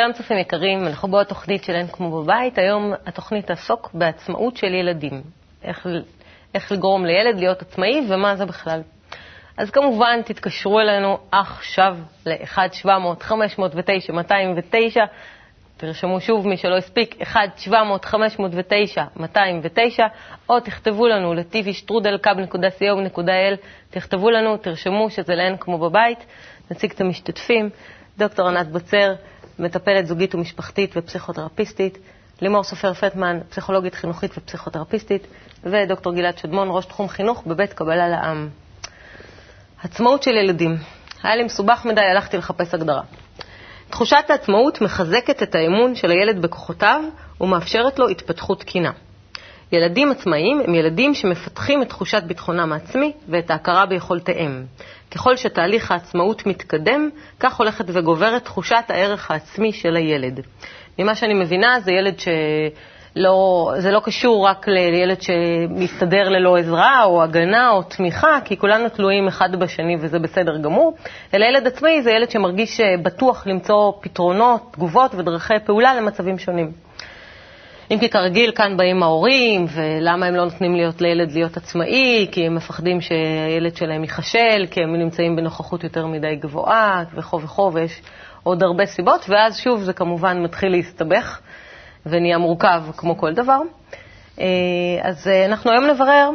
שלום צופים יקרים, אנחנו בו התוכנית של אין כמו בבית. היום התוכנית תעסוק בעצמאות של ילדים. איך לגרום לילד להיות עצמאי ומה זה בכלל. אז כמובן תתקשרו אלינו עכשיו ל-1-700-509-209. תרשמו שוב מי שלא הספיק, 1-700-509-209, או תכתבו לנו ל-tv@strudelkab.co.il, תכתבו לנו, תרשמו שזה לאין כמו בבית. נציג את המשתתפים: דוקטור ענת בוצר, מטפלת זוגית ומשפחתית ופסיכותרפיסטית, לימור סופר פטמן, פסיכולוגית חינוכית ופסיכותרפיסטית, ודוקטור גילד שדמון, ראש תחום חינוך בבית קבלה לעם. עצמאות של ילדים. היה לי מסובך מדי, הלכתי לחפש הגדרה. תחושת העצמאות מחזקת את האמון של הילד בכוחותיו ומאפשרת לו התפתחות תקינה. ילדים עצמאיים הם ילדים שמפתחים את תחושת ביטחונם העצמי ואת ההכרה ביכולתיהם. ככל שתהליך העצמאות מתקדם, כך הולכת וגוברת תחושת הערך העצמי של הילד. ממה שאני מבינה, זה לא קשור רק לילד שמסתדר ללא עזרה או הגנה או תמיכה, כי כולנו תלויים אחד בשני וזה בסדר גמור, אלא ילד עצמאי זה ילד שמרגיש בטוח למצוא פתרונות, תגובות ודרכי פעולה למצבים שונים. אם כי כרגיל כאן באים ההורים, ולמה הם לא נותנים לילד להיות עצמאי, כי הם מפחדים שהילד שלהם ייחשל, כי הם נמצאים בנוכחות יותר מדי גבוהה, וכו', ויש עוד הרבה סיבות, ואז שוב זה כמובן מתחיל להסתבך, ונהיה מורכב כמו כל דבר. אז אנחנו היום נברר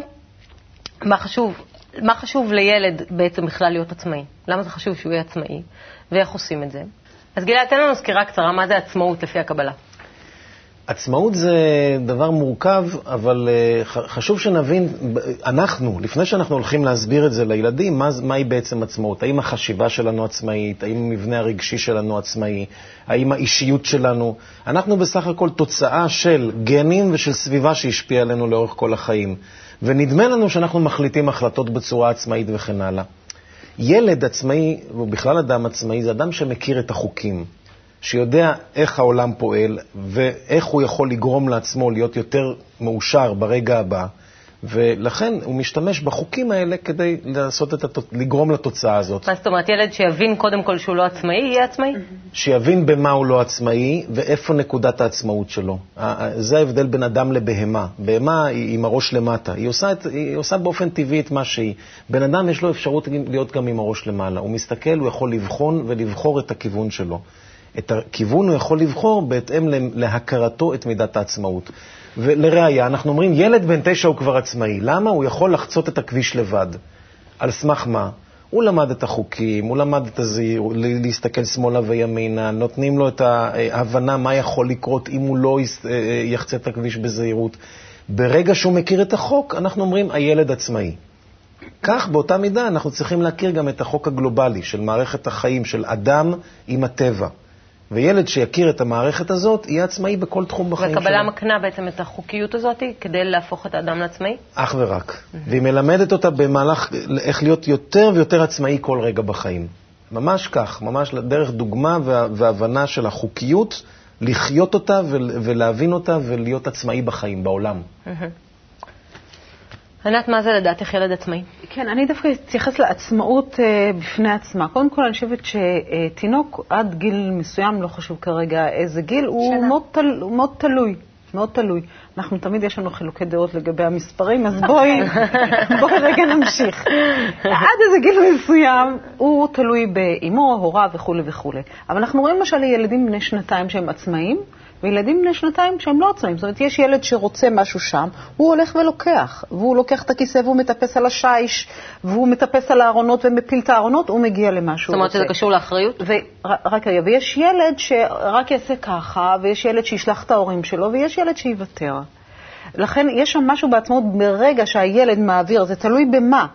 מה חשוב לילד בעצם בכלל להיות עצמאי, למה זה חשוב שהוא יהיה עצמאי, ואיך עושים את זה. אז גילה, תן לנו סקירה קצרה, מה זה עצמאות לפי הקבלה? עצמאות זה דבר מורכב, אבל חשוב שנבין, לפני שאנחנו הולכים להסביר את זה לילדים, מהי בעצם עצמאות? האם החשיבה שלנו עצמאית? האם המבנה הרגשי שלנו עצמאי? האם האישיות שלנו? אנחנו בסך הכל תוצאה של גנים ושל סביבה שהשפיעה עלינו לאורך כל החיים. ונדמה לנו שאנחנו מחליטים החלטות בצורה עצמאית וכן הלאה. ילד עצמאי, ובכלל אדם עצמאי, זה אדם שמכיר את החוקים. שיודע איך העולם פועל ואיך הוא יכול לגרום לעצמו להיות יותר מאושר ברגע הבא, ולכן הוא משתמש בחוקים האלה כדי לגרום לתוצאה הזאת. מה זאת אומרת, ילד שיבין קודם כל שהוא לא עצמאי, יהיה עצמאי? שיבין במה הוא לא עצמאי ואיפה נקודת העצמאות שלו. זה ההבדל בין אדם לבהמה. בהמה היא עם הראש למטה. היא עושה באופן טבעי את מה שהיא. בן אדם יש לו אפשרות להיות גם עם הראש למעלה. הוא מסתכל, הוא יכול לבחון ולבחור את הכיוון שלו. את הכיוון הוא יכול לבחור בהתאם להכרתו את מידת העצמאות. ולראיה, אנחנו אומרים, ילד בן 9 הוא כבר עצמאי. למה? הוא יכול לחצות את הכביש לבד. על סמך מה? הוא למד את החוקים, הוא למד את להסתכל שמאלה וימינה, נותנים לו את ההבנה מה יכול לקרות אם הוא לא יחצה את הכביש בזהירות. ברגע שהוא מכיר את החוק, אנחנו אומרים, הילד עצמאי. כך באותה מידה אנחנו צריכים להכיר גם את החוק הגלובלי של מערכת החיים, של אדם עם הטבע. וילד שיכיר את המערכת הזאת יהיה עצמאי בכל תחום בחיים שלו. והקבלה מקנה בעצם את החוקיות הזאת כדי להפוך את האדם לעצמאי? אך ורק. והיא מלמדת אותה במהלך איך להיות יותר ויותר עצמאי כל רגע בחיים. ממש כך, ממש דרך דוגמה והבנה של החוקיות, לחיות אותה ולהבין אותה ולהיות עצמאי בחיים, בעולם. ענת, מה זה לדעת איך ילד עצמאי? כן, אני דווקא אתייחס לעצמאות בפני עצמה. קודם כל, אני חושבת שתינוק עד גיל מסוים, לא חשוב כרגע איזה גיל, הוא מאוד תלוי. אנחנו תמיד יש לנו חילוקי דעות לגבי המספרים, אז בואי רגע נמשיך. עד איזה גיל מסוים, הוא תלוי באימו, הורה וכו' וכו'. אבל אנחנו רואים למשל ילדים בני שנתיים שהם עצמאים, וילדים בני שנתיים שהם לא עצמאים. זאת אומרת, יש ילד שרוצה משהו שם, הוא הולך ולוקח. והוא לוקח את הכיסא והוא מטפס על השייש, והוא מטפס על הארונות ומפיל את הארונות, הוא מגיע למשהו. זאת אומרת, זה קשור לאחריות? ויש ילד שרק יעשה ככה, ויש ילד שישלח את ההורים שלו, ויש ילד שיוותר. לכן יש שם משהו בעצמאות ברגע שהילד מעביר, זה תלוי במה?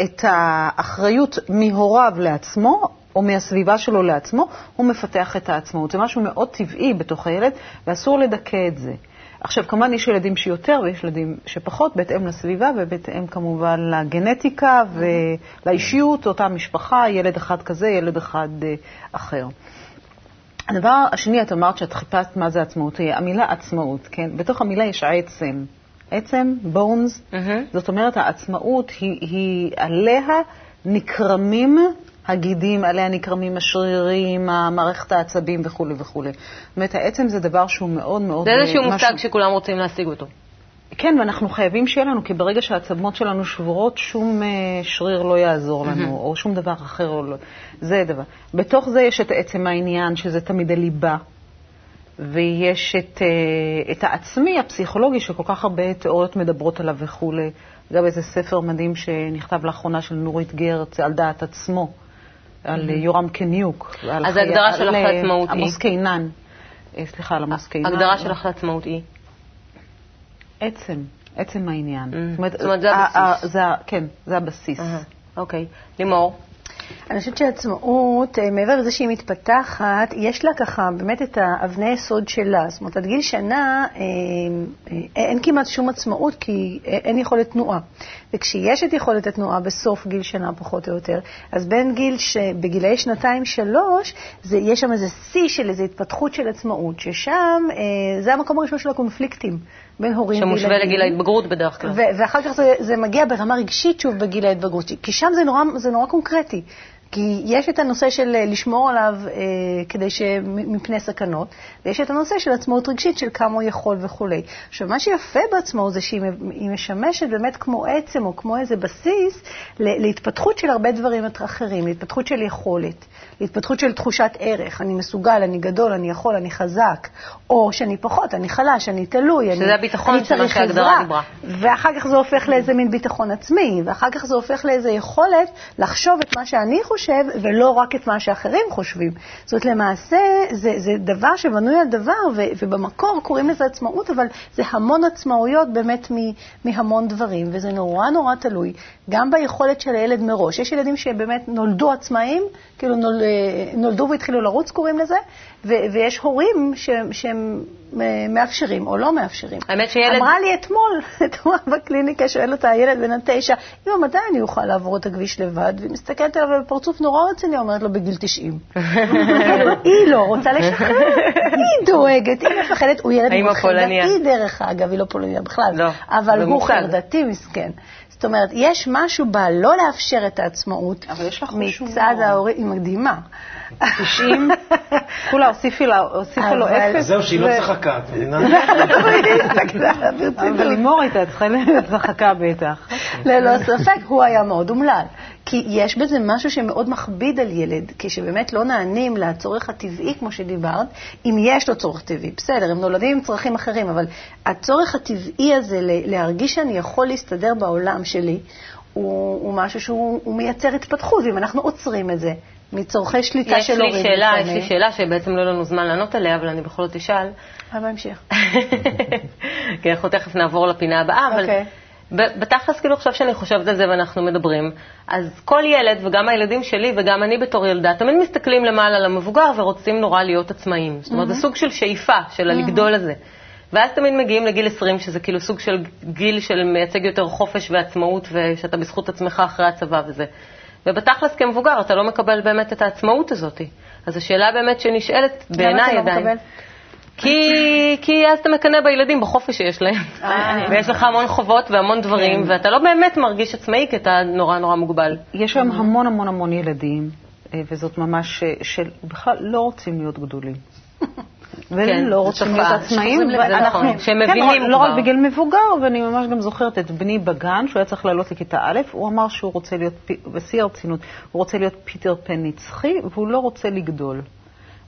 את האחריות מהוריו לעצמו, או מהסביבה שלו לעצמו, הוא מפתח את העצמאות. זה משהו מאוד טבעי בתוך הילד, ואסור לדכא את זה. עכשיו, כמובן יש ילדים שיותר ויש ילדים שפחות, בהתאם לסביבה ובהתאם כמובן לגנטיקה ולאישיות, אותה משפחה, ילד אחד כזה, ילד אחד אחר. הדבר השני, את אמרת שאת חיפשת מה זה עצמאות, המילה עצמאות, כן? בתוך המילה יש עצם. עצם, bones, זאת אומרת, העצמאות היא עליה נקרמים הגידים, עליה נקרמים השרירים, המערכת העצבים וכו' וכו'. זאת אומרת, העצם זה דבר שהוא מאוד מאוד... זה איזשהו מושג שכולם רוצים להשיג אותו. כן, ואנחנו חייבים שיהיה לנו, כי ברגע שהעצמות שלנו שבורות, שום שריר לא יעזור לנו, או שום דבר אחר. זה דבר. בתוך זה יש את עצם העניין, שזה תמיד הליבה. ויש את העצמי הפסיכולוגי, שכל כך הרבה תיאוריות מדברות עליו וכו'. גם איזה ספר מדהים שנכתב לאחרונה של נורית גרץ, על דעת עצמו, על יורם קניוק. אז ההגדרה שלך לעצמאות היא? עמוס קינן. סליחה, על עמוס קינן. ההגדרה שלך לעצמאות היא? עצם העניין. זאת אומרת, זה הבסיס. כן, זה הבסיס. אוקיי. לימור? אני חושבת שהעצמאות, מעבר לזה שהיא מתפתחת, יש לה ככה באמת את האבני היסוד שלה. זאת אומרת, עד גיל שנה אין כמעט שום עצמאות, כי אין יכולת תנועה. וכשיש את יכולת התנועה בסוף גיל שנה פחות או יותר, אז בגילאי 2-3, יש שם איזה שיא של איזו התפתחות של עצמאות, ששם זה המקום הראשון של הקונפליקטים. בין הורים שמושווה לגיל ההתבגרות בדרך כלל. ואחר כך זה מגיע ברמה רגשית שוב בגיל ההתבגרות, כי שם זה נורא קונקרטי. כי יש את הנושא של לשמור עליו כדי שמפני סכנות, ויש את הנושא של עצמאות רגשית של כמה הוא יכול וכו'. עכשיו, מה שיפה בעצמו זה שהיא משמשת באמת כמו עצם או כמו איזה בסיס להתפתחות של הרבה דברים אחרים, להתפתחות של יכולת, להתפתחות של תחושת ערך. אני מסוגל, אני גדול, אני יכול, אני חזק, או שאני פחות, אני חלש, אני תלוי, אני צריך עזרה. ואחר כך זה הופך לאיזה מין ביטחון עצמי, ואחר כך זה הופך לאיזה יכולת לחשוב את מה שאני חושב, ולא רק את מה שאחרים חושבים. זאת אומרת, למעשה, זה דבר שבנוי על דבר, ובמקור קוראים לזה עצמאות, אבל זה המון עצמאויות באמת מהמון דברים, וזה נורא נורא תלוי. גם ביכולת של הילד מראש. יש ילדים שבאמת נולדו עצמאים, כאילו נולדו והתחילו לרוץ, קוראים לזה, ויש הורים שהם מאפשרים או לא מאפשרים. האמת שילד... אמרה לי אתמול בקליניקה, שואל אותה, הילד בן 9, אמא, מתי אני אוכל לעבור את הכביש לבד? והיא מסתכלת עליו בפרצוף נורא רציני, אומרת לו בגיל 90. היא לא רוצה לשחרר, היא דואגת, היא מפחדת, הוא ילד חרדתי דרך אגב, היא לא פולניה בכלל, אבל הוא חרדתי מסכן. זאת אומרת, יש משהו בה לא לאפשר את העצמאות מצד ההורים, היא מדהימה. 90, כולה הוסיפי לו 0. זהו, שהיא לא צחקה, את מבינה? אבל לימור הייתה צחקה בטח. ללא ספק, הוא היה מאוד אומלל. כי יש בזה משהו שמאוד מכביד על ילד, כשבאמת לא נענים לצורך הטבעי, כמו שדיברת, אם יש לו צורך טבעי. בסדר, הם נולדים עם צרכים אחרים, אבל הצורך הטבעי הזה להרגיש שאני יכול להסתדר בעולם שלי, הוא משהו שהוא מייצר התפתחות, ואם אנחנו עוצרים את זה, מצורכי שליטה של הורים. יש לי שאלה שבעצם לא לנו זמן לענות עליה, אבל אני בכל זאת אשאל. אבל בהמשך. כי אנחנו תכף נעבור לפינה הבאה, אבל... בתכלס, כאילו עכשיו שאני חושבת על זה ואנחנו מדברים, אז כל ילד וגם הילדים שלי וגם אני בתור ילדה תמיד מסתכלים למעלה למבוגר ורוצים נורא להיות עצמאים. זאת אומרת, זה סוג של שאיפה של הלגדול הזה. ואז תמיד מגיעים לגיל 20, שזה כאילו סוג של גיל של מייצג יותר חופש ועצמאות, ושאתה בזכות עצמך אחרי הצבא וזה. ובתכלס כמבוגר אתה לא מקבל באמת את העצמאות הזאת. אז השאלה באמת שנשאלת בעיניי עדיין. כי אז אתה מקנה בילדים בחופש שיש להם, ויש לך המון חובות והמון דברים, ואתה לא באמת מרגיש עצמאי, כי אתה נורא נורא מוגבל. יש היום המון המון המון ילדים, וזאת ממש שבכלל לא רוצים להיות גדולים. ולא רוצים להיות עצמאים, לא רק בגיל מבוגר, ואני ממש גם זוכרת את בני בגן, שהוא היה צריך לעלות לכיתה א', הוא אמר שהוא רוצה להיות, בשיא הרצינות, הוא רוצה להיות פיטר פן נצחי, והוא לא רוצה לגדול.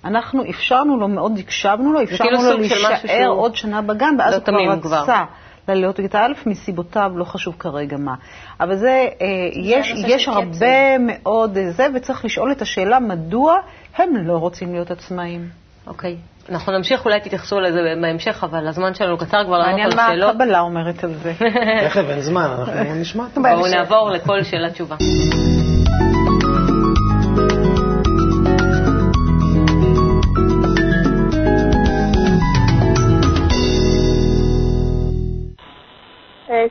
אנחנו אפשרנו לו, מאוד הקשבנו לו, אפשרנו לו להישאר עוד שנה בגן, ואז הוא כבר רצה ללהיות בגיטה א', מסיבותיו, לא חשוב כרגע מה. אבל זה, יש הרבה מאוד זה, וצריך לשאול את השאלה, מדוע הם לא רוצים להיות עצמאים. אוקיי. אנחנו נמשיך, אולי תתייחסו לזה בהמשך, אבל הזמן שלנו קצר כבר לענות על שאלות. מעניין מה הקבלה אומרת על זה. תכף, אין זמן, אנחנו נשמע. בואו נעבור לכל שאלה תשובה.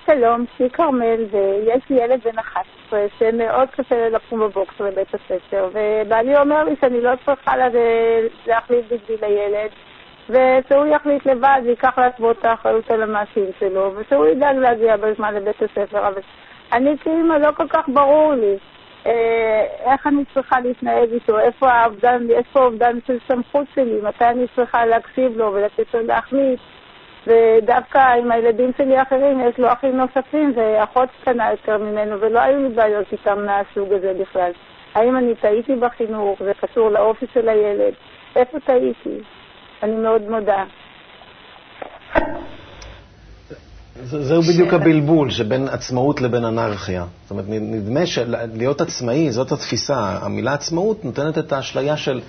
שלום, שי קרמל, ויש לי ילד בן 11 שמאוד קשה לקום בבוקר בבית הספר, ובעלי אומר לי שאני לא צריכה להחליט בגדי לילד, ושהוא יחליט לבד, ייקח לעצמו את האחריות על המעשים שלו, ושהוא ידאג להגיע בזמן לבית הספר, אבל אני כאילו לא כל כך ברור לי. איך אני צריכה להתנהג איתו, איפה האובדן של סמכות שלי, מתי אני צריכה להקשיב לו ולתת לו להחליט. ודווקא עם הילדים שלי האחרים, יש לו אחים נוספים ואחות קטנה יותר ממנו, ולא היו לי בעיות איתם מהסוג הזה בכלל. האם אני טעיתי בחינוך, זה קשור לאופי של הילד, איפה טעיתי? אני מאוד מודה. זהו בדיוק הבלבול שבין עצמאות לבין אנרכיה. זאת אומרת, נדמה שלהיות עצמאי, זאת התפיסה. המילה עצמאות נותנת את האשליה של,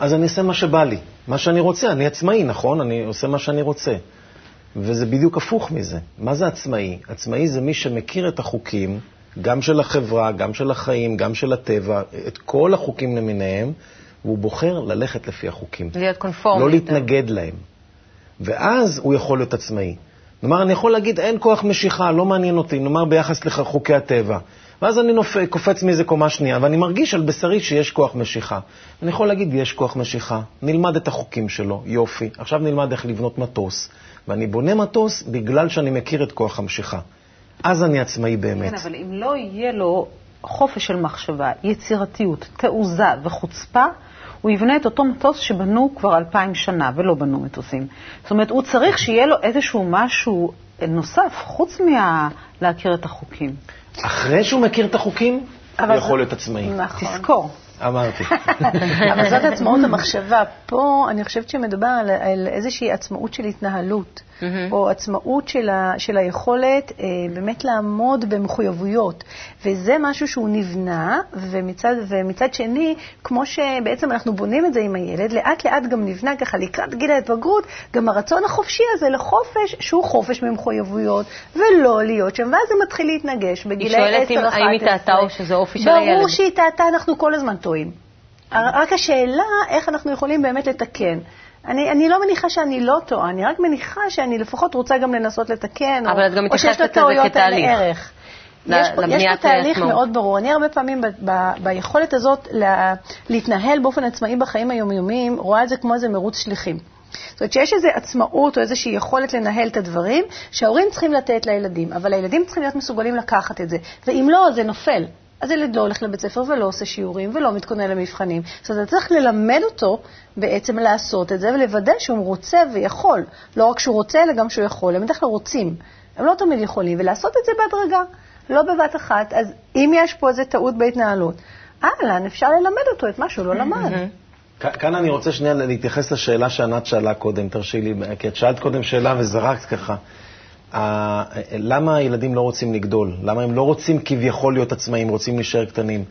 אז אני אעשה מה שבא לי, מה שאני רוצה. אני עצמאי, נכון? אני עושה מה שאני רוצה. וזה בדיוק הפוך מזה. מה זה עצמאי? עצמאי זה מי שמכיר את החוקים, גם של החברה, גם של החיים, גם של הטבע, את כל החוקים למיניהם, והוא בוחר ללכת לפי החוקים. להיות קונפורמי. לא להתנגד להם. ואז הוא יכול להיות עצמאי. נאמר, אני יכול להגיד, אין כוח משיכה, לא מעניין אותי, נאמר ביחס לחוקי הטבע. ואז אני קופץ מאיזה קומה שנייה, ואני מרגיש על בשרי שיש כוח משיכה. אני יכול להגיד, יש כוח משיכה, נלמד את החוקים שלו, יופי. עכשיו נלמד איך לבנות מטוס. ואני בונה מטוס בגלל שאני מכיר את כוח המשיכה. אז אני עצמאי באמת. כן, אבל אם לא יהיה לו חופש של מחשבה, יצירתיות, תעוזה וחוצפה, הוא יבנה את אותו מטוס שבנו כבר 2000 שנה, ולא בנו מטוסים. זאת אומרת, הוא צריך שיהיה לו איזשהו משהו נוסף, חוץ מלהכיר את החוקים. אחרי שהוא מכיר את החוקים, הוא יכול להיות עצמאי. תזכור. אמרתי. אבל זאת עצמאות המחשבה. פה אני חושבת שמדובר על איזושהי עצמאות של התנהלות, או עצמאות של היכולת באמת לעמוד במחויבויות. וזה משהו שהוא נבנה, ומצד שני, כמו שבעצם אנחנו בונים את זה עם הילד, לאט לאט גם נבנה ככה לקראת גיל ההתבגרות, גם הרצון החופשי הזה לחופש, שהוא חופש ממחויבויות, ולא להיות שם. ואז זה מתחיל להתנגש בגילי 10-11. היא שואלת אם היא טעתה או שזה אופי של הילד. ברור שהיא טעתה, אנחנו כל הזמן טועים. רק השאלה איך אנחנו יכולים באמת לתקן. אני לא מניחה שאני לא טועה, אני רק מניחה שאני לפחות רוצה גם לנסות לתקן, או שיש לו טעויות על הערך. יש פה תהליך מאוד ברור. אני הרבה פעמים ביכולת הזאת להתנהל באופן עצמאי בחיים היומיומיים, רואה את זה כמו איזה מירוץ שליחים. זאת אומרת שיש איזו עצמאות או איזושהי יכולת לנהל את הדברים שההורים צריכים לתת לילדים, אבל הילדים צריכים להיות מסוגלים לקחת את זה, ואם לא, זה נופל. אז ילד לא הולך לבית ספר ולא עושה שיעורים ולא מתכונן למבחנים. זאת אומרת, צריך ללמד אותו בעצם לעשות את זה ולוודא שהוא רוצה ויכול. לא רק שהוא רוצה, אלא גם שהוא יכול. הם בטח לא רוצים. הם לא תמיד יכולים. ולעשות את זה בהדרגה, לא בבת אחת. אז אם יש פה איזו טעות בהתנהלות, אהלן, אפשר ללמד אותו את מה שהוא לא למד. כאן אני רוצה שנייה להתייחס לשאלה שענת שאלה קודם. תרשי לי, כי את שאלת קודם שאלה וזרקת ככה. למה הילדים לא רוצים לגדול? למה הם לא רוצים כביכול להיות עצמאים, רוצים להישאר קטנים?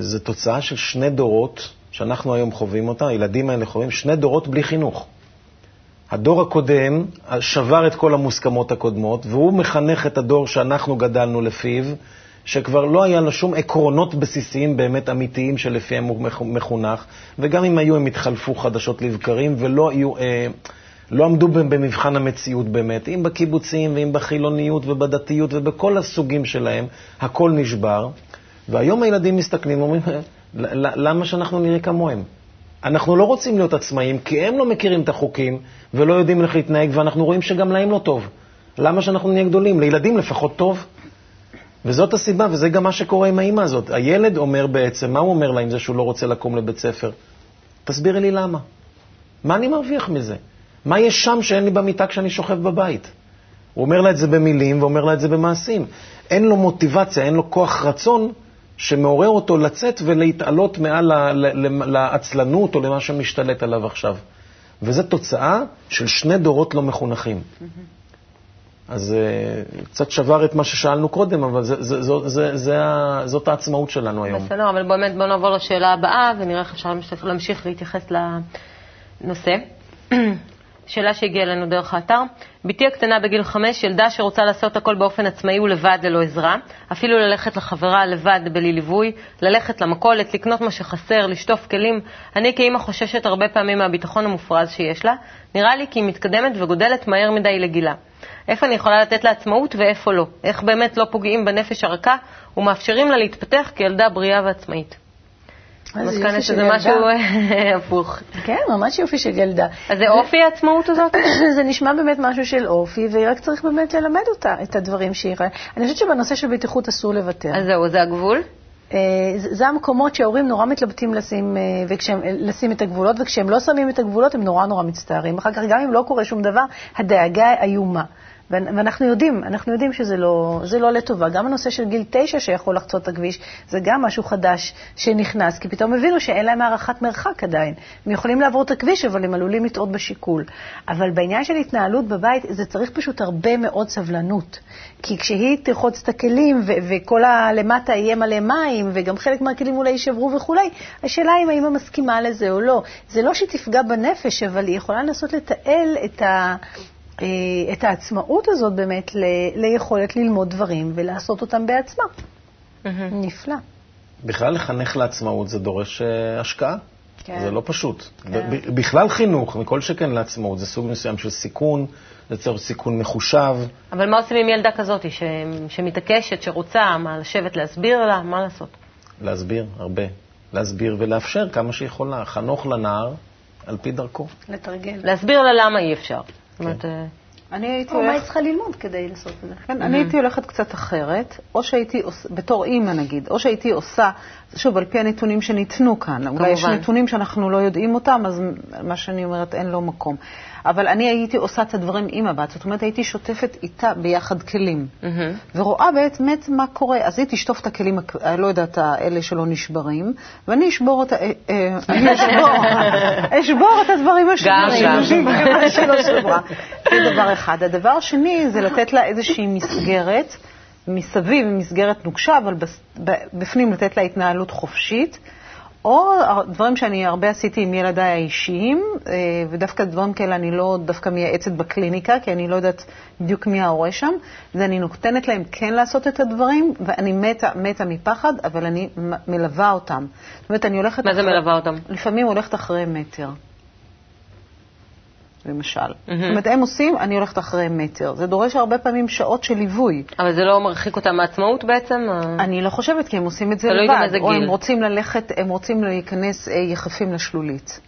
זו תוצאה של שני דורות שאנחנו היום חווים אותה, הילדים האלה חווים שני דורות בלי חינוך. הדור הקודם שבר את כל המוסכמות הקודמות, והוא מחנך את הדור שאנחנו גדלנו לפיו, שכבר לא היה לו שום עקרונות בסיסיים באמת אמיתיים שלפיהם הוא מחונך, וגם אם היו הם התחלפו חדשות לבקרים ולא היו... לא עמדו במבחן המציאות באמת, אם בקיבוצים ואם בחילוניות ובדתיות ובכל הסוגים שלהם, הכל נשבר. והיום הילדים מסתכלים ואומרים, למה שאנחנו נראה כמוהם? אנחנו לא רוצים להיות עצמאים, כי הם לא מכירים את החוקים ולא יודעים איך להתנהג, ואנחנו רואים שגם להם לא טוב. למה שאנחנו נהיה גדולים? לילדים לפחות טוב. וזאת הסיבה, וזה גם מה שקורה עם האמא הזאת. הילד אומר בעצם, מה הוא אומר לה אם זה שהוא לא רוצה לקום לבית ספר? תסבירי לי למה. מה אני מרוויח מזה? מה יש שם שאין לי במיטה כשאני שוכב בבית? הוא אומר לה את זה במילים ואומר לה את זה במעשים. אין לו מוטיבציה, אין לו כוח רצון שמעורר אותו לצאת ולהתעלות מעל לעצלנות או למה שמשתלט עליו עכשיו. וזו תוצאה של שני דורות לא מחונכים. אז קצת שבר את מה ששאלנו קודם, אבל זאת העצמאות שלנו היום. בסדר, אבל באמת בוא נעבור לשאלה הבאה ונראה איך אפשר להמשיך להתייחס לנושא. שאלה שהגיעה לנו דרך האתר. ביתי הקטנה בגיל 5, ילדה שרוצה לעשות הכל באופן עצמאי ולבד ללא עזרה, אפילו ללכת לחברה לבד בלי ליווי, ללכת למכולת, לקנות מה שחסר, לשטוף כלים. אני כאמא חוששת הרבה פעמים מהביטחון המופרז שיש לה. נראה לי כי היא מתקדמת וגודלת מהר מדי לגילה. איפה אני יכולה לתת לה עצמאות ואיפה לא? איך באמת לא פוגעים בנפש הרכה ומאפשרים לה להתפתח כילדה בריאה ועצמאית? אז כאן יש איזה משהו הפוך. כן, ממש יופי של ילדה. אז זה אופי העצמאות הזאת? זה נשמע באמת משהו של אופי, ורק צריך באמת ללמד אותה את הדברים שהיא ראה. אני חושבת שבנושא של בטיחות אסור לוותר. אז זהו, זה הגבול? זה המקומות שההורים נורא מתלבטים לשים את הגבולות, וכשהם לא שמים את הגבולות הם נורא נורא מצטערים. אחר כך גם אם לא קורה שום דבר, הדאגה איומה. ואנחנו יודעים, שזה לא לטובה. גם הנושא של גיל 9 שיכול לחצות את הכביש, זה גם משהו חדש שנכנס, כי פתאום הבינו שאין להם הערכת מרחק עדיין. הם יכולים לעבור את הכביש, אבל הם עלולים לטעות בשיקול. אבל בעניין של התנהלות בבית, זה צריך פשוט הרבה מאוד סבלנות. כי כשהיא תרחוץ את הכלים, וכל הלמטה איים עלי מים, וגם חלק מהכלים אולי יישברו וכולי, השאלה אם האמא מסכימה לזה או לא. זה לא שתפגע בנפש, אבל היא יכולה לנסות לתעל את העצמאות הזאת באמת ליכולת ללמוד דברים ולעשות אותם בעצמה. נפלא. בכלל לחנך לעצמאות זה דורש השקעה. זה לא פשוט. בכלל חינוך, מכל שכן לעצמאות, זה סוג מסוים של סיכון, זה צריך סיכון מחושב. אבל מה עושים עם ילדה כזאת שמתעקשת, שרוצה, מה לשבת, להסביר לה, מה לעשות? להסביר הרבה. להסביר ולאפשר כמה שיכולה. חנוך לנער על פי דרכו. לתרגל. להסביר לה למה אי אפשר. אני צריכה ללמוד כדי לעשות את זה. אני הייתי הולכת קצת אחרת, או שהייתי בתור אימא נגיד, או שהייתי עושה, שוב על פי הנתונים שניתנו כאן, אולי יש נתונים שאנחנו לא יודעים אותם, אז מה שאני אומרת אין לו מקום, אבל אני הייתי עושה את הדברים עם הבת, זאת אומרת הייתי שוטפת איתה ביחד כלים, ורואה באמת מה קורה, אז היא תשטוף את הכלים, לא יודעת, האלה שלא נשברים, ואני אשבור את הדברים שלא שברה. זה דבר אחד. הדבר השני זה לתת לה איזושהי מסגרת, מסביב, מסגרת נוקשה, אבל בפנים לתת לה התנהלות חופשית, או דברים שאני הרבה עשיתי עם ילדיי האישיים, ודווקא דברים כאלה אני לא דווקא מייעצת בקליניקה, כי אני לא יודעת בדיוק מי ההורה שם, אז אני נותנת להם כן לעשות את הדברים, ואני מתה מפחד, אבל אני מלווה אותם. זאת אומרת, אני הולכת... מה זה מלווה אותם? לפעמים הולכת אחרי מטר. למשל. זאת אומרת, הם עושים, אני הולכת אחרי מטר. זה דורש הרבה פעמים שעות של ליווי. אבל זה לא מרחיק אותם מעצמאות בעצם? אני לא חושבת, כי הם עושים את זה לבד. או הם רוצים ללכת, הם רוצים להיכנס יחפים לשלולית.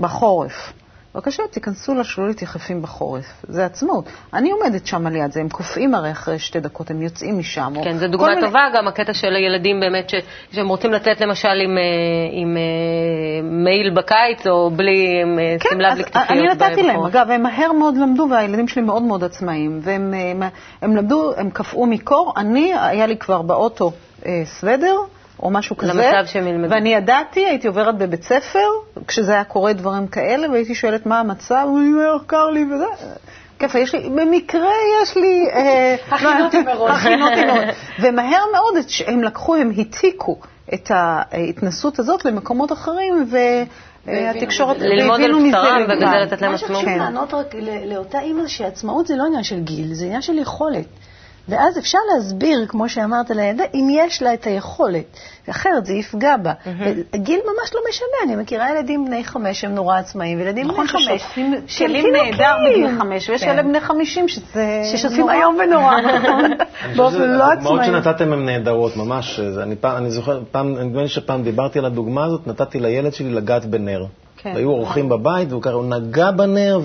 בחורף. בבקשה, תיכנסו לשלולית יחפים בחורף. זה עצמאות. אני עומדת שם על יד זה, הם קופאים הרי אחרי 2 דקות, הם יוצאים משם. כן, זו דוגמה טובה גם הקטע של הילדים באמת, שהם רוצים לתת למשל עם מייל בקיץ, או בלי סמלה בלי כתפיות. אני נתתי להם, אגב, הם מהר מאוד למדו, והילדים שלי מאוד מאוד עצמאיים, והם למדו, הם קפאו מקור, היה לי כבר באוטו סוודר, או משהו כזה, ואני ידעתי, הייתי עוברת בבית ספר, כשזה היה קורה דברים כאלה, והייתי שואלת מה המצב, הוא יהיה קר לי וזה, כפה, במקרה יש לי... הכינותי מראש. ומהר מאוד, הם לקחו, הם התיקו את ההתנסות הזאת למקומות אחרים, והתקשורת... ללמוד על פתרם ובגלל לתת להם עצמאות. מה שצריך לענות רק לאותה אימא, שעצמאות זה לא עניין של גיל, זה עניין של יכולת. ואז אפשר להסביר, כמו שאמרת לידה, אם יש לה את היכולת, אחרת זה יפגע בה. הגיל ממש לא משנה, אני מכירה ילדים בני 5 הם נורא עצמאים, וילדים בני 5 שלים נהדר בני 5, ויש ילד בני 50 ששותפים היום ונורא. הדוגמאות שנתתם הן נהדרות, ממש. אני זוכר, פעם דיברתי על הדוגמה הזאת, נתתי לילד שלי לגעת בנר. והיו אורחים בבית, והוא נגע בנר,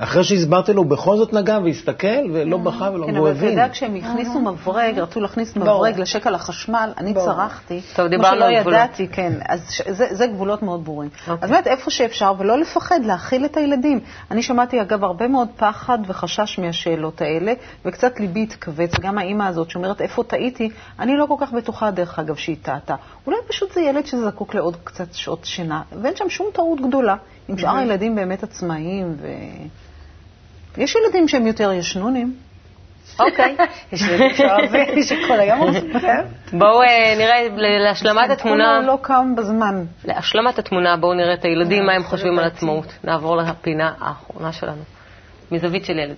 ואחרי שהסברתי לו, הוא בכל זאת נגע והסתכל, ולא בכה ולא מבין. אבל אתה יודע, כשהם הכניסו מברג, רצו להכניס מברג לשקל החשמל, אני צרחתי, כמו שלא ידעתי, כן. אז זה גבולות מאוד ברורים. אז באמת, איפה שאפשר, ולא לפחד, להכיל את הילדים. אני שמעתי, אגב, הרבה מאוד פחד וחשש מהשאלות האלה, וקצת ליבי התכווץ, גם האמא הזאת שאומרת, איפה טעיתי, אני לא כל כך בטוחה, דרך אגב, שהיא טעתה. אולי פשוט זה ילד שזקוק לעוד קצת שעות שינה, ואין שם שום טעות גדולה, עם שאר הילדים באמת עצמאיים, ויש ילדים שהם יותר ישנונים. אוקיי. יש ילדים שאוהבים, שכל היום עושים. בואו נראה, להשלמת התמונה... הוא לא קם בזמן. להשלמת התמונה, בואו נראה את הילדים, מה הם חושבים על עצמאות. נעבור לפינה האחרונה שלנו. מזווית של ילד.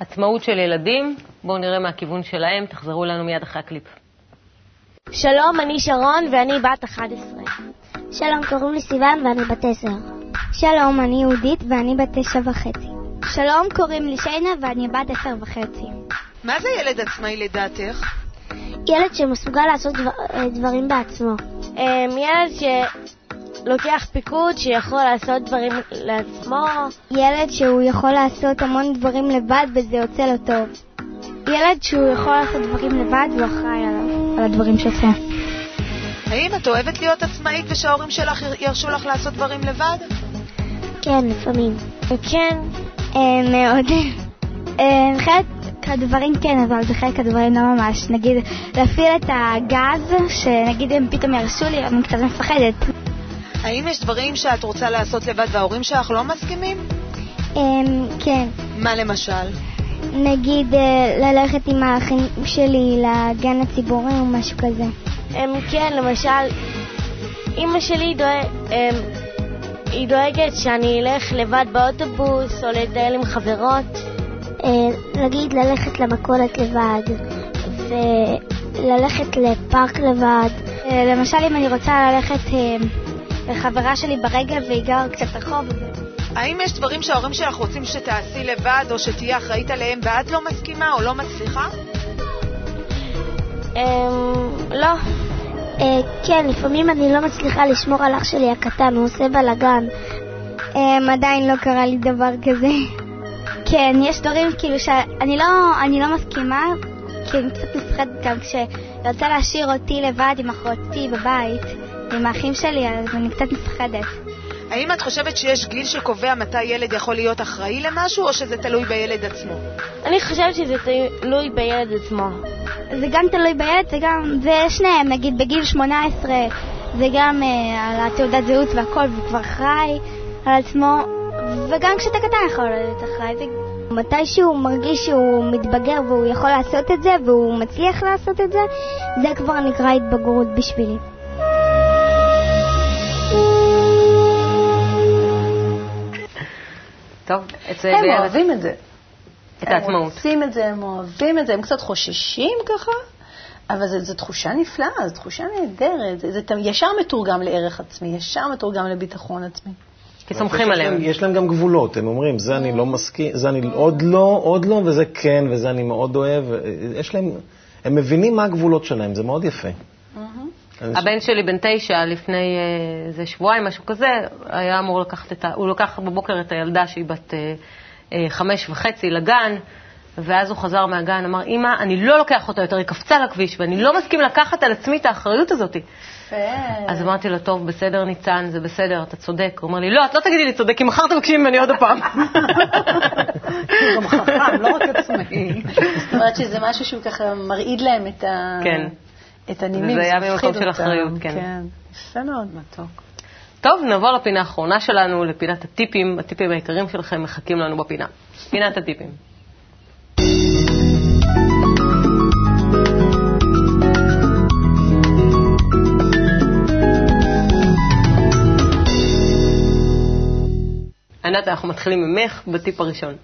עצמאות של ילדים, בואו נראה מהכיוון שלהם, תחזרו לנו מיד אחרי הקליפ. שלום, אני שרון ואני בת 11. שלום, קוראים לי סיון ואני בת 10. שלום, אני יהודית ואני בת 9.5. שלום, קוראים לי שינה ואני בת 10.5. מה זה ילד עצמאי לדעתך? ילד שמסוגל לעשות דברים בעצמו. ילד לוקח פיקוד שיכול לעשות דברים לעצמו. ילד שהוא יכול לעשות המון דברים לבד וזה יוצא לו טוב. ילד שהוא יכול לעשות דברים לבד הוא אחראי עליו, על הדברים שעושה. האם את אוהבת להיות עצמאית ושההורים שלך ירשו לך לעשות דברים לבד? כן, לפעמים. כן, מאוד. חלק הדברים כן, אבל זה חלק הדברים לא ממש. נגיד, להפעיל את הגז, שנגיד הם פתאום ירשו לי, אני קצת מפחדת. האם יש דברים שאת רוצה לעשות לבד וההורים שלך לא מסכימים? כן. מה למשל? נגיד, ללכת עם האחים שלי לגן הציבורי או משהו כזה. כן, למשל, אמא שלי היא דואגת שאני אלך לבד באוטובוס או לדייל עם חברות. נגיד ללכת למכולת לבד וללכת לפארק לבד. למשל אם אני רוצה ללכת לחברה שלי ברגל והיא גרה קצת רחוב. האם יש דברים שההורים שלך רוצים שתעשי לבד או שתהיה אחראית עליהם ואת לא מסכימה או לא מצליחה? לא. כן, לפעמים אני לא מצליחה לשמור על אח שלי הקטן, הוא עושה בלגן. עדיין לא קרה לי דבר כזה. כן, יש דברים כאילו שאני לא מסכימה, כי אני קצת מפחדת גם כשרצה להשאיר אותי לבד עם אחותי בבית, עם האחים שלי, אז אני קצת מפחדת. האם את חושבת שיש גיל שקובע מתי ילד יכול להיות אחראי למשהו, או שזה תלוי בילד עצמו? אני חושבת שזה תלוי בילד עצמו. זה גם תלוי בילד, זה שניהם, נגיד בגיל 18, זה גם על התעודת זהות והכל, והוא כבר אחראי על עצמו, וגם כשאתה קטן יכול להיות אחראי. מתי שהוא מרגיש שהוא מתבגר והוא יכול לעשות את זה, והוא מצליח לעשות את זה, זה כבר נקרא התבגרות בשבילי. טוב, אצל אוהבים את זה. את העצמאות. הם רוצים את זה, הם אוהבים את זה, הם קצת חוששים ככה, אבל זו תחושה נפלאה, זו תחושה נהדרת, זה ישר מתורגם לערך עצמי, ישר מתורגם לביטחון עצמי. כי סומכים עליהם. יש להם גם גבולות, הם אומרים, זה אני לא מסכים, זה אני עוד לא, וזה כן, וזה אני מאוד אוהב, יש להם, הם מבינים מה הגבולות שלהם, זה מאוד יפה. הבן שלי בן 9, לפני איזה שבועיים, משהו כזה, היה אמור לקחת הוא לקח בבוקר את הילדה שהיא בת 5.5 לגן, ואז הוא חזר מהגן, אמר, אמא, אני לא לוקח אותה יותר, היא קפצה לכביש, ואני לא מסכים לקחת על עצמי את האחריות הזאת. אז אמרתי לו, טוב, בסדר ניצן, זה בסדר, אתה צודק. הוא אומר לי, לא, את לא תגידי לי צודק, כי מחר תבקשים ממני עוד הפעם. הוא גם חכם, לא רק עצמאי. זאת אומרת שזה משהו שהוא ככה מרעיד להם את ה... כן. את הנימים, זה היה במקום של אחריות, כן. יפה מאוד מתוק. טוב, נעבור לפינה האחרונה שלנו, לפינת הטיפים. הטיפים העיקריים שלכם מחכים לנו בפינה. פינת הטיפים. ענת, אנחנו מתחילים ממך בטיפ הראשון.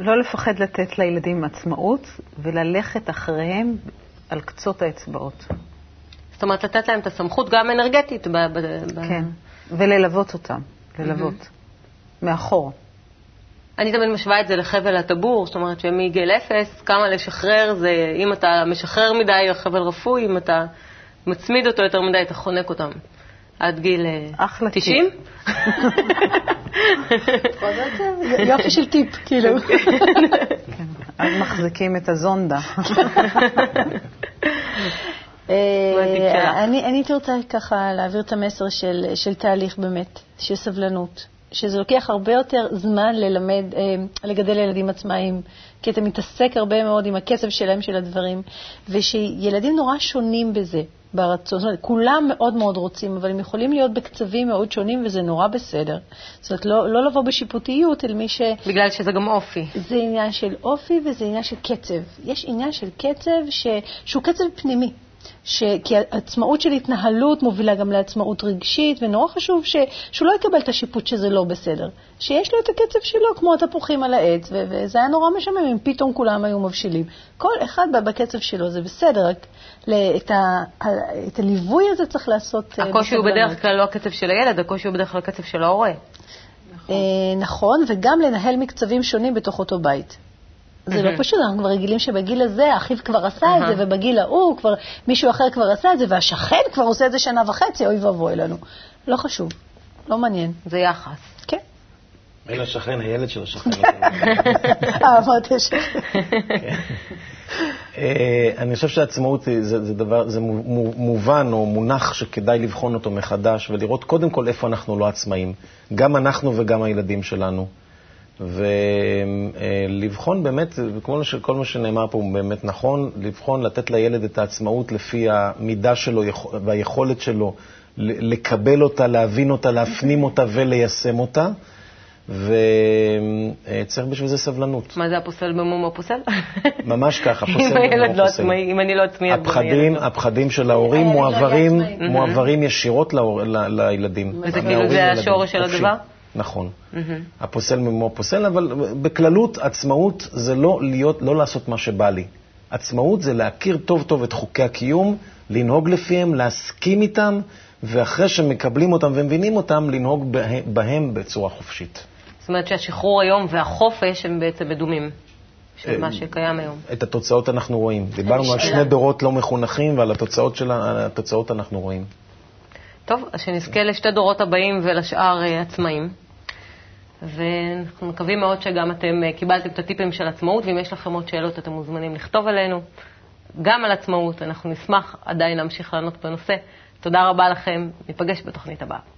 לא לפחד לתת לילדים עצמאות וללכת אחריהם על קצות האצבעות. זאת אומרת, לתת להם את הסמכות גם אנרגטית. כן, וללוות אותם, ללוות, מאחור. אני תמיד משווה את זה לחבל הטבור, זאת אומרת שמגיל 0, כמה לשחרר זה, אם אתה משחרר מדי החבל רפוי, אם אתה מצמיד אותו יותר מדי, אתה חונק אותם. עד גיל 90. יופי של טיפ, כאילו. אז מחזיקים את הזונדה. אני רוצה ככה להעביר את המסר של תהליך באמת, של סבלנות, שזה לוקח הרבה יותר זמן ללמד, לגדל ילדים עצמאיים, כי אתה מתעסק הרבה מאוד עם הקצב שלהם של הדברים, ושילדים נורא שונים בזה. ברצון, זאת אומרת, כולם מאוד מאוד רוצים, אבל הם יכולים להיות בקצבים מאוד שונים, וזה נורא בסדר. זאת אומרת, לא לבוא בשיפוטיות, אל מי ש... בגלל שזה גם אופי. זה עניין של אופי, וזה עניין של קצב. יש עניין של קצב שהוא קצב פנימי. כי העצמאות של התנהלות מובילה גם לעצמאות רגשית, ונורא חשוב שהוא לא יקבל את השיפוט שזה לא בסדר. שיש לו את הקצב שלו, כמו התפוחים על העץ, וזה היה נורא משמם, אם פתאום כולם היו מבשילים. כל אחד בקצב שלו, זה בסדר, רק את הליווי הזה צריך לעשות... הקושי הוא בדרך כלל לא הקצב של הילד, הקושי הוא בדרך כלל הקצב של ההורה. נכון, וגם לנהל מקצבים שונים בתוך אותו בית. זה לא פשוט, אנחנו כבר רגילים שבגיל הזה האחיו כבר עשה את זה, ובגיל ההוא מישהו אחר כבר עשה את זה, והשכן כבר עושה את זה שנה וחצי, אוי ואבוי לנו. לא חשוב, לא מעניין. זה יחס. כן. אין לשכן, הילד שלו שכן. אהבת יש. אני חושב שהעצמאות זה מובן או מונח שכדאי לבחון אותו מחדש ולראות קודם כל איפה אנחנו לא עצמאים. גם אנחנו וגם הילדים שלנו. ולבחון באמת, כל מה שנאמר פה הוא באמת נכון, לבחון, לתת לילד את העצמאות לפי המידה שלו והיכולת שלו לקבל אותה, להבין אותה, להפנים אותה וליישם אותה. וצריך בשביל זה סבלנות. מה זה הפוסל במום הפוסל? ממש ככה, הפוסל במום הפוסל. אם אני לא עצמי... הפחדים של ההורים מועברים ישירות לילדים. וזה כאילו זה השורש של הדבר? נכון. הפוסל במום הפוסל, אבל בכללות עצמאות זה לא לעשות מה שבא לי. עצמאות זה להכיר טוב טוב את חוקי הקיום, לנהוג לפיהם, להסכים איתם, ואחרי שמקבלים אותם ומבינים אותם, לנהוג בהם בצורה חופשית. זאת אומרת שהשחרור היום והחופש הם בעצם בדומים של מה שקיים היום. את התוצאות אנחנו רואים. דיברנו על שני דורות לא מחונכים, ועל התוצאות אנחנו רואים. טוב, אז שנזכה לשתי דורות הבאים ולשאר עצמאים. ואנחנו מקווים מאוד שגם אתם קיבלתם את הטיפים של עצמאות, ואם יש לכם עוד שאלות אתם מוזמנים לכתוב עלינו. גם על עצמאות, אנחנו נשמח עדיין להמשיך לענות בנושא. תודה רבה לכם, ניפגש בתוכנית הבאה.